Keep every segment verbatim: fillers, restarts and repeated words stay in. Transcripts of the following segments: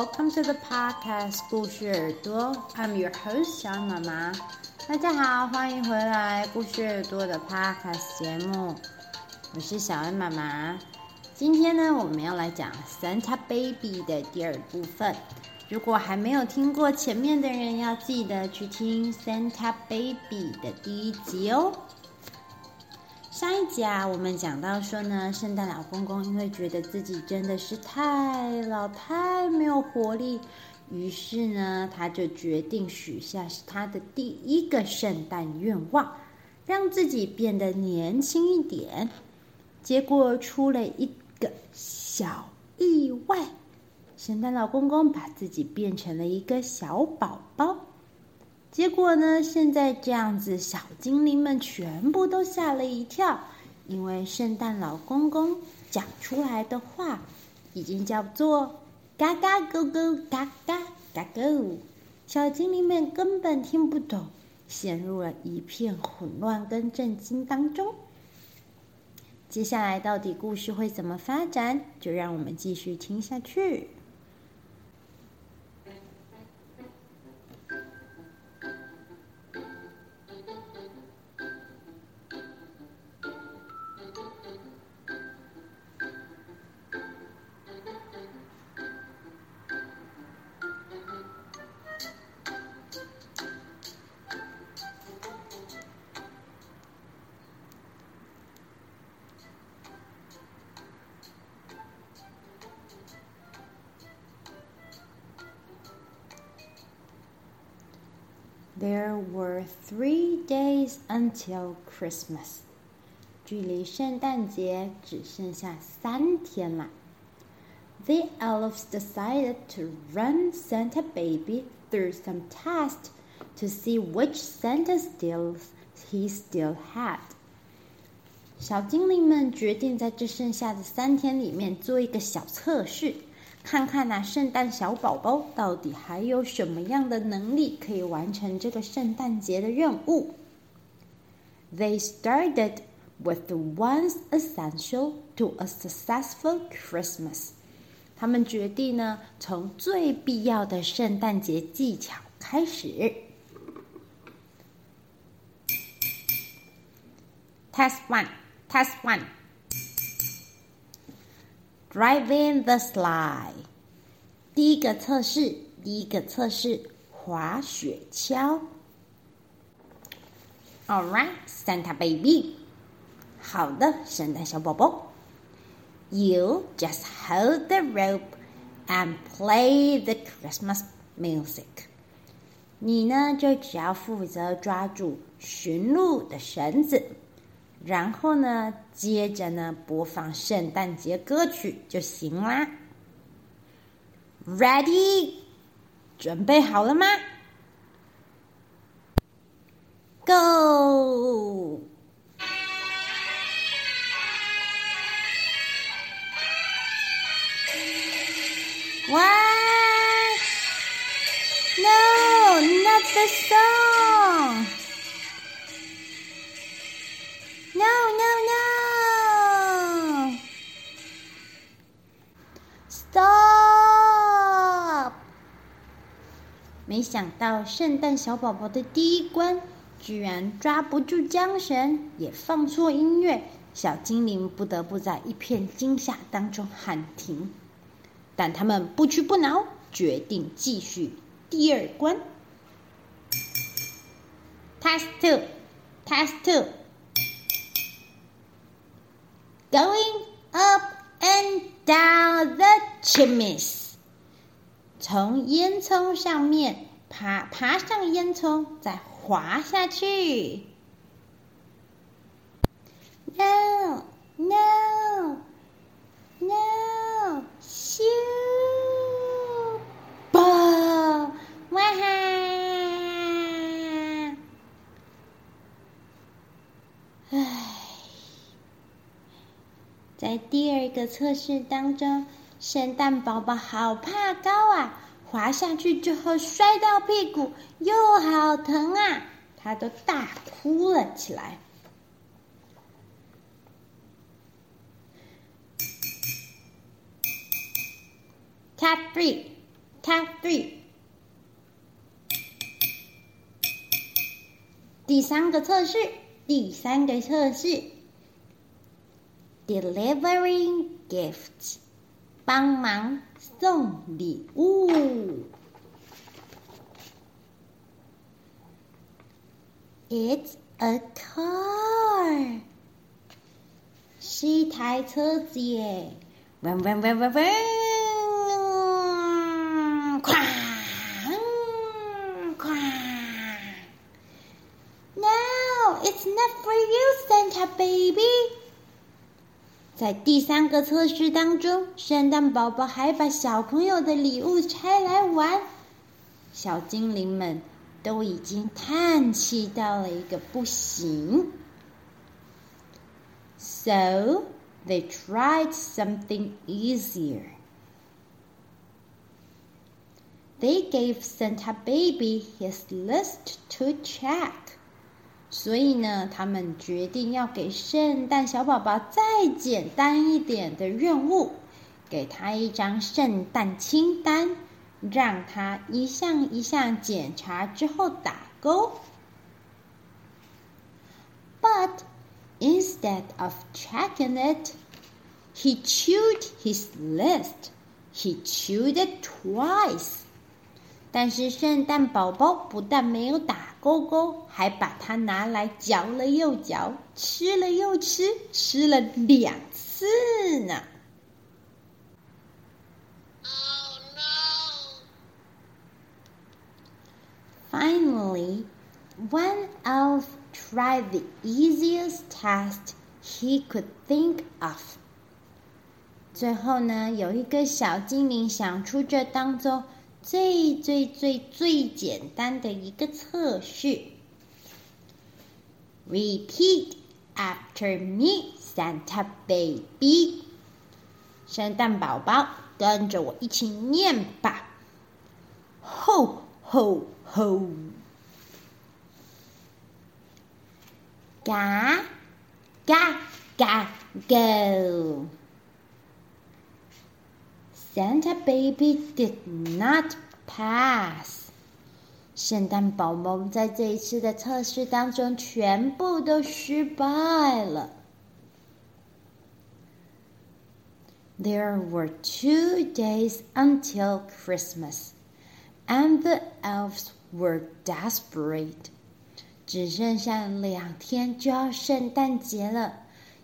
Welcome to the podcast 故事耳朵 I'm your host 小妈妈。大家好，欢迎回来故事耳朵的 podcast 节目，我是小恩妈妈。今天呢，我们要来讲 Santa Baby 的第二部分。如果还没有听过前面的人，要记得去听 Santa Baby 的第一集哦。上一集啊，我们讲到说呢，圣诞老公公因为觉得自己真的是太老太没有活力，于是呢，他就决定许下他的第一个圣诞愿望，让自己变得年轻一点。结果出了一个小意外，圣诞老公公把自己变成了一个小宝宝。结果呢，现在这样子，小精灵们全部都吓了一跳，因为圣诞老公公讲出来的话已经叫做嘎嘎咕咕嘎嘎嘎咕，小精灵们根本听不懂，陷入了一片混乱跟震惊当中。接下来到底故事会怎么发展，就让我们继续听下去。There were three days until Christmas. 距离圣诞节只剩下三天了。The elves decided to run Santa Baby through some tests to see which Santa skills he still had. 小精灵们决定在这剩下的三天里面做一个小测试。看看啊，圣诞小宝宝到底还有什么样的能力可以完成这个圣诞节的任务。 They started with the ones essential to a successful Christmas. 他们决定呢，从最必要的圣诞节技巧开始。 Test one, test one.Driving the slide. 第一个测试，第一个测试，滑雪橇。All right, Santa Baby. 好的，圣诞小宝宝。You just hold the rope and play the Christmas music. 你呢，就只要负责抓住驯鹿的绳子。然后呢，接着呢，播放圣诞节歌曲就行啦。Ready， 准备好了吗 ？Go！哇 ！No， not the song。没想到圣诞小宝宝的第一关居然抓不住缰绳，也放错音乐，小精灵不得不在一片惊吓当中喊停。但他们不屈不挠，决定继续第二关。Test two, test two, going up and down the chimneys.从烟囱上面 爬, 爬上烟囱，再滑下去。No, no, no, 咻！哇哈！唉，在第二个测试当中，圣诞宝宝好怕高啊，滑下去之后摔到屁股又好疼啊，他都大哭了起来。Cat three, Type three。第三个测试，第三个测试 ，delivering gifts， 帮忙送礼物。It's a car， 是一台车子耶。嗡嗡嗡嗡嗡，咵，咵。It's not for you, Santa Baby. 在第三个测试当中，圣诞宝宝还把小朋友的礼物拆来玩。小精灵们都已经叹气到了一个不行。So they tried something easier. They gave Santa Baby his list to check.所以呢，他们决定要给圣诞小宝宝再简单一点的任务，给他一张圣诞清单，让他一项一项检查之后打勾。But instead of checking it, he chewed his list. He chewed it twice.但是圣诞宝宝不但没有打勾勾，还把它拿来嚼了又嚼，吃了又吃，吃了两次呢。Oh no! Finally, one elf tried the easiest task he could think of. 最后呢，有一个小精灵想出这当中最最最最简单的一个测试。Repeat after me, Santa Baby. 圣诞宝宝，跟着我一起念吧。Ho ho ho. 嘎嘎嘎 go.Santa Baby did not pass. 圣诞宝宝在这一次的测试当中全部都失败了。There were two days until Christmas, and the elves were desperate. 只剩下两天就要圣诞节了，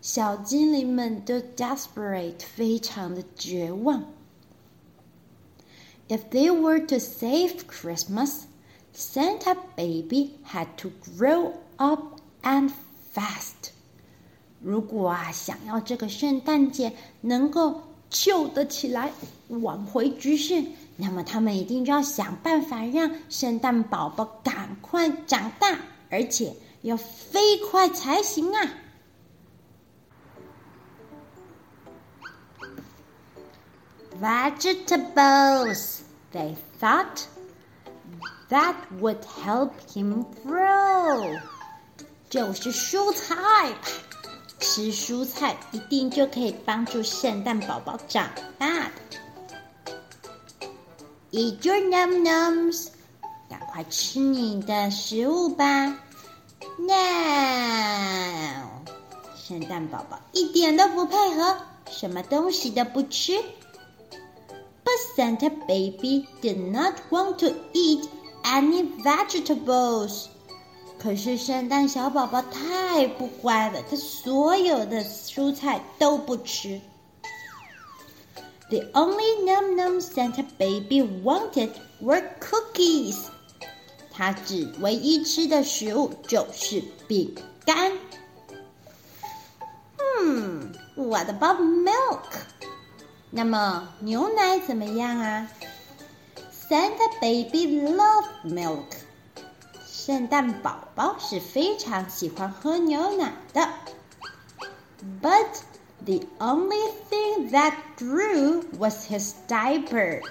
小精灵们都 desperate， 非常的绝望。If they were to save Christmas, Santa Baby had to grow up and fast. 如果啊，想要这个圣诞节能够救得起来，挽回局势，那么他们一定就要想办法让圣诞宝宝赶快长大，而且要飞快才行啊！Vegetables, they thought, that would help him grow. 就是蔬菜吧，吃蔬菜一定就可以帮助圣诞宝宝长大的。Eat your num nums, 赶快吃你的食物吧。No, 圣诞宝宝一点都不配合，什么东西都不吃。But Santa Baby did not want to eat any vegetables. 可是圣诞小宝宝太不乖了，他所有的蔬菜都不吃。The only num-num Santa Baby wanted were cookies. 他只唯一吃的食物就是饼干。Hmm, what about milk?那么牛奶怎么样啊？ Santa Baby loved milk. 圣诞宝宝是非常喜欢喝牛奶的。But the only thing that grew was his diaper.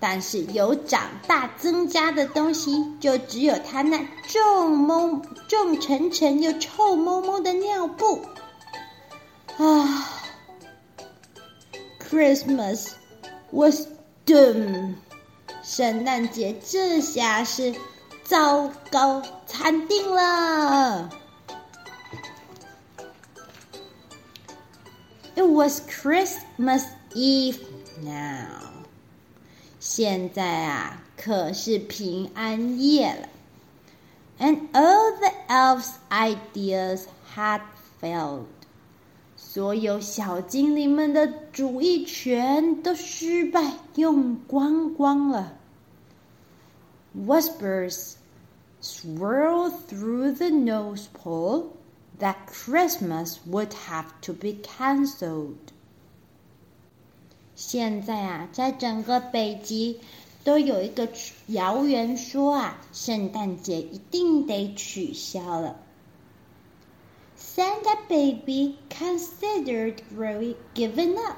但是有长大增加的东西，就只有他那重蒙重沉沉又臭蒙蒙的尿布。啊！Christmas was doomed. 圣诞节这下是糟糕惨定了。It was Christmas Eve now. 现在啊，可是平安夜了。And all the elves' ideas had failed. 所有小精灵们的主意全都失败，用光光了。Whispers swirled through the nose pole that Christmas would have to be cancelled. 现在啊，在整个北极都有一个谣言说啊，圣诞节一定得取消了。Santa Baby considered giving up.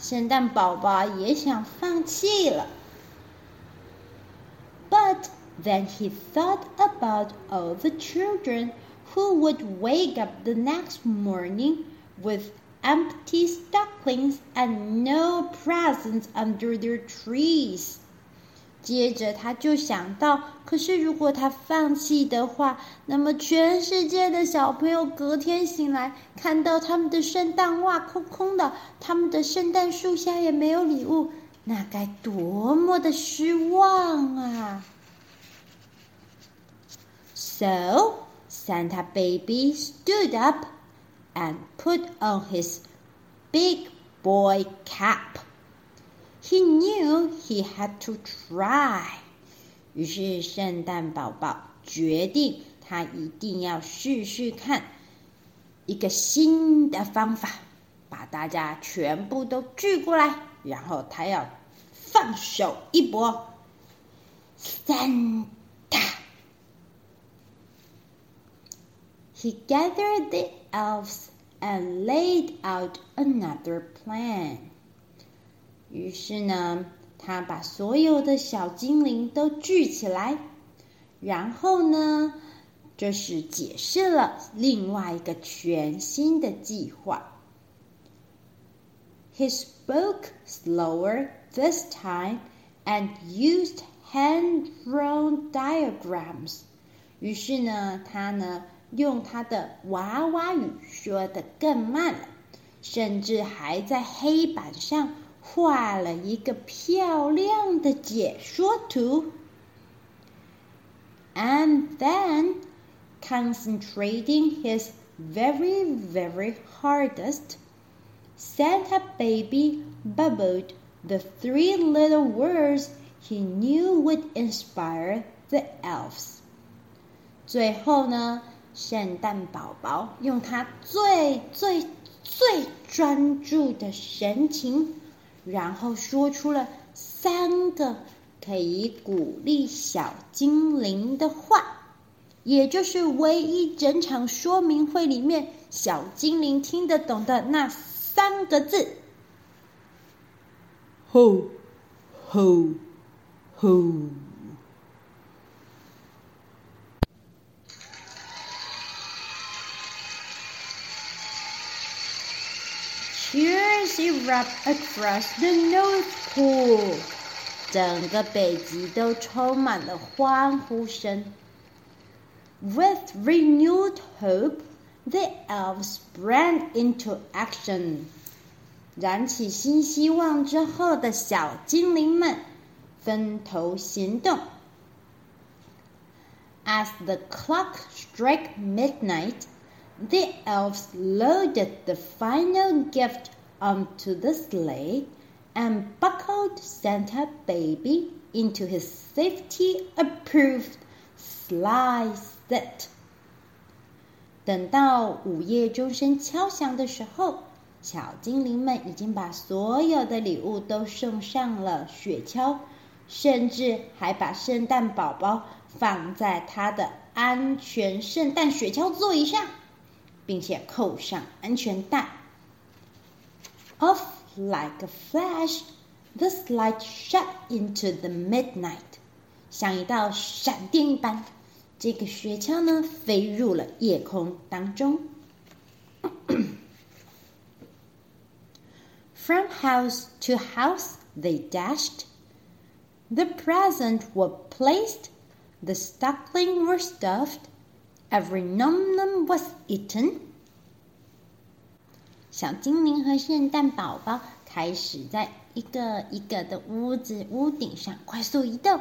圣诞宝宝也想放弃了。But then he thought about all the children who would wake up the next morning with empty stockings and no presents under their trees. 接着他就想到，可是如果他放弃的话，那么全世界的小朋友隔天醒来，看到他们的圣诞袜空空的，他们的圣诞树下也没有礼物，那该多么的失望啊！ So, Santa Baby stood up and put on his big boy cap. He knew he had to try. 于是圣诞宝宝决定他一定要试试看一个新的方法，把大家全部都聚过来，然后他要放手一搏。Santa! He gathered the elves and laid out another plan. 于是呢，他把所有的小精灵都聚起来，然后呢，这是解释了另外一个全新的计划。He spoke slower this time and used hand-drawn diagrams. 于是呢，他呢用他的娃娃语说得更慢了，甚至还在黑板上画了一个漂亮的解说图。And then, concentrating his very, very hardest,Santa Baby bubbled the three little words he knew would inspire the elves. 最后呢，圣诞宝宝用他最最最专注的神情，然后说出了三个可以鼓励小精灵的话，也就是唯一整场说明会里面小精灵听得懂的那三个字 Ho, ho, ho. Cheers erupt across the North Pole. 整个北极都充满了欢呼声。With renewed hope,The elves sprang into action. 燃起新希望之后的小精灵们分头行动。As the clock struck midnight, the elves loaded the final gift onto the sleigh and buckled Santa Baby into his safety-approved sleigh seat.等到午夜钟声敲响的时候，小精灵们已经把所有的礼物都送上了雪橇，甚至还把圣诞宝宝放在他的安全圣诞雪橇座椅上，并且扣上安全带。Off like a flash, the light shot into the midnight. 像一道闪电一般。这个雪橇呢，飞入了夜空当中。From house to house they dashed. the presents were placed, the stockings were stuffed, every num-num was eaten. 小精灵和圣诞宝宝开始在一个一个的屋子屋顶上快速移动，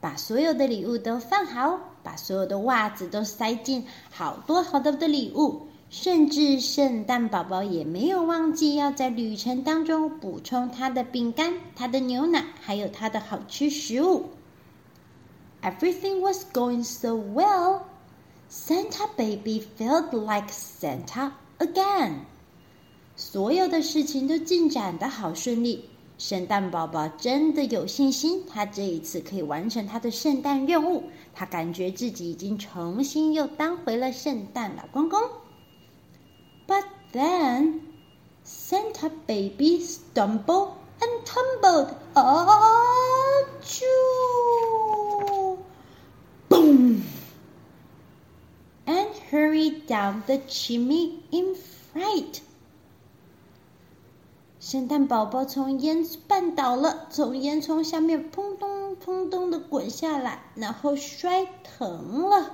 把所有的礼物都放好，把所有的袜子都塞进好多好多的礼物，甚至圣诞宝宝也没有忘记要在旅程当中补充他的饼干、他的牛奶，还有他的好吃食物。Everything was going so well. Santa Baby felt like Santa again.所有的事情都进展得好顺利，圣诞宝宝真的有信心，他这一次可以完成他的圣诞任务。他感觉自己已经重新又当回了圣诞老公公。But then, Santa Baby stumbled and tumbled. Ah, choo! Boom! And hurried down the chimney in fright.圣诞宝宝从烟绊倒了，从烟囱下面砰咚砰咚的滚下来，然后摔疼了。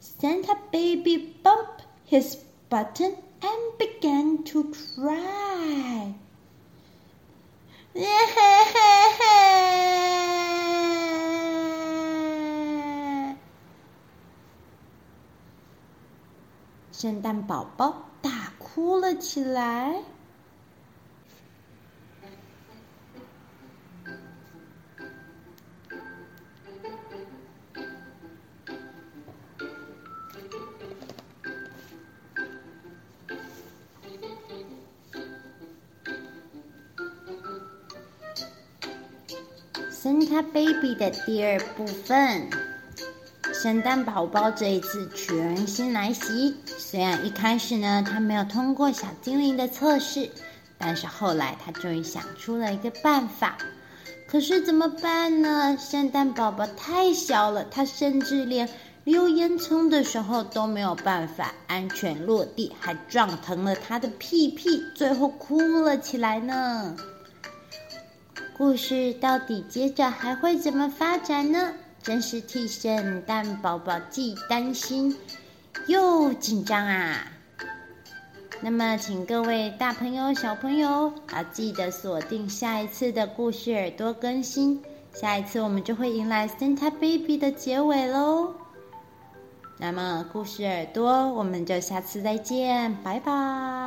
Santa Baby bumped his button and began to cry. 圣诞宝宝大哭了起来。Santa Baby 的第二部分，圣诞宝宝这一次全新来袭。虽然一开始呢，他没有通过小精灵的测试，但是后来他终于想出了一个办法。可是怎么办呢？圣诞宝宝太小了，他甚至连溜烟囱的时候都没有办法安全落地，还撞疼了他的屁屁，最后哭了起来呢。故事到底接着还会怎么发展呢？真是替圣诞宝宝既担心又紧张啊！那么请各位大朋友小朋友要记得锁定下一次的故事耳朵更新，下一次我们就会迎来 Santa Baby 的结尾咯。那么故事耳朵我们就下次再见，拜拜。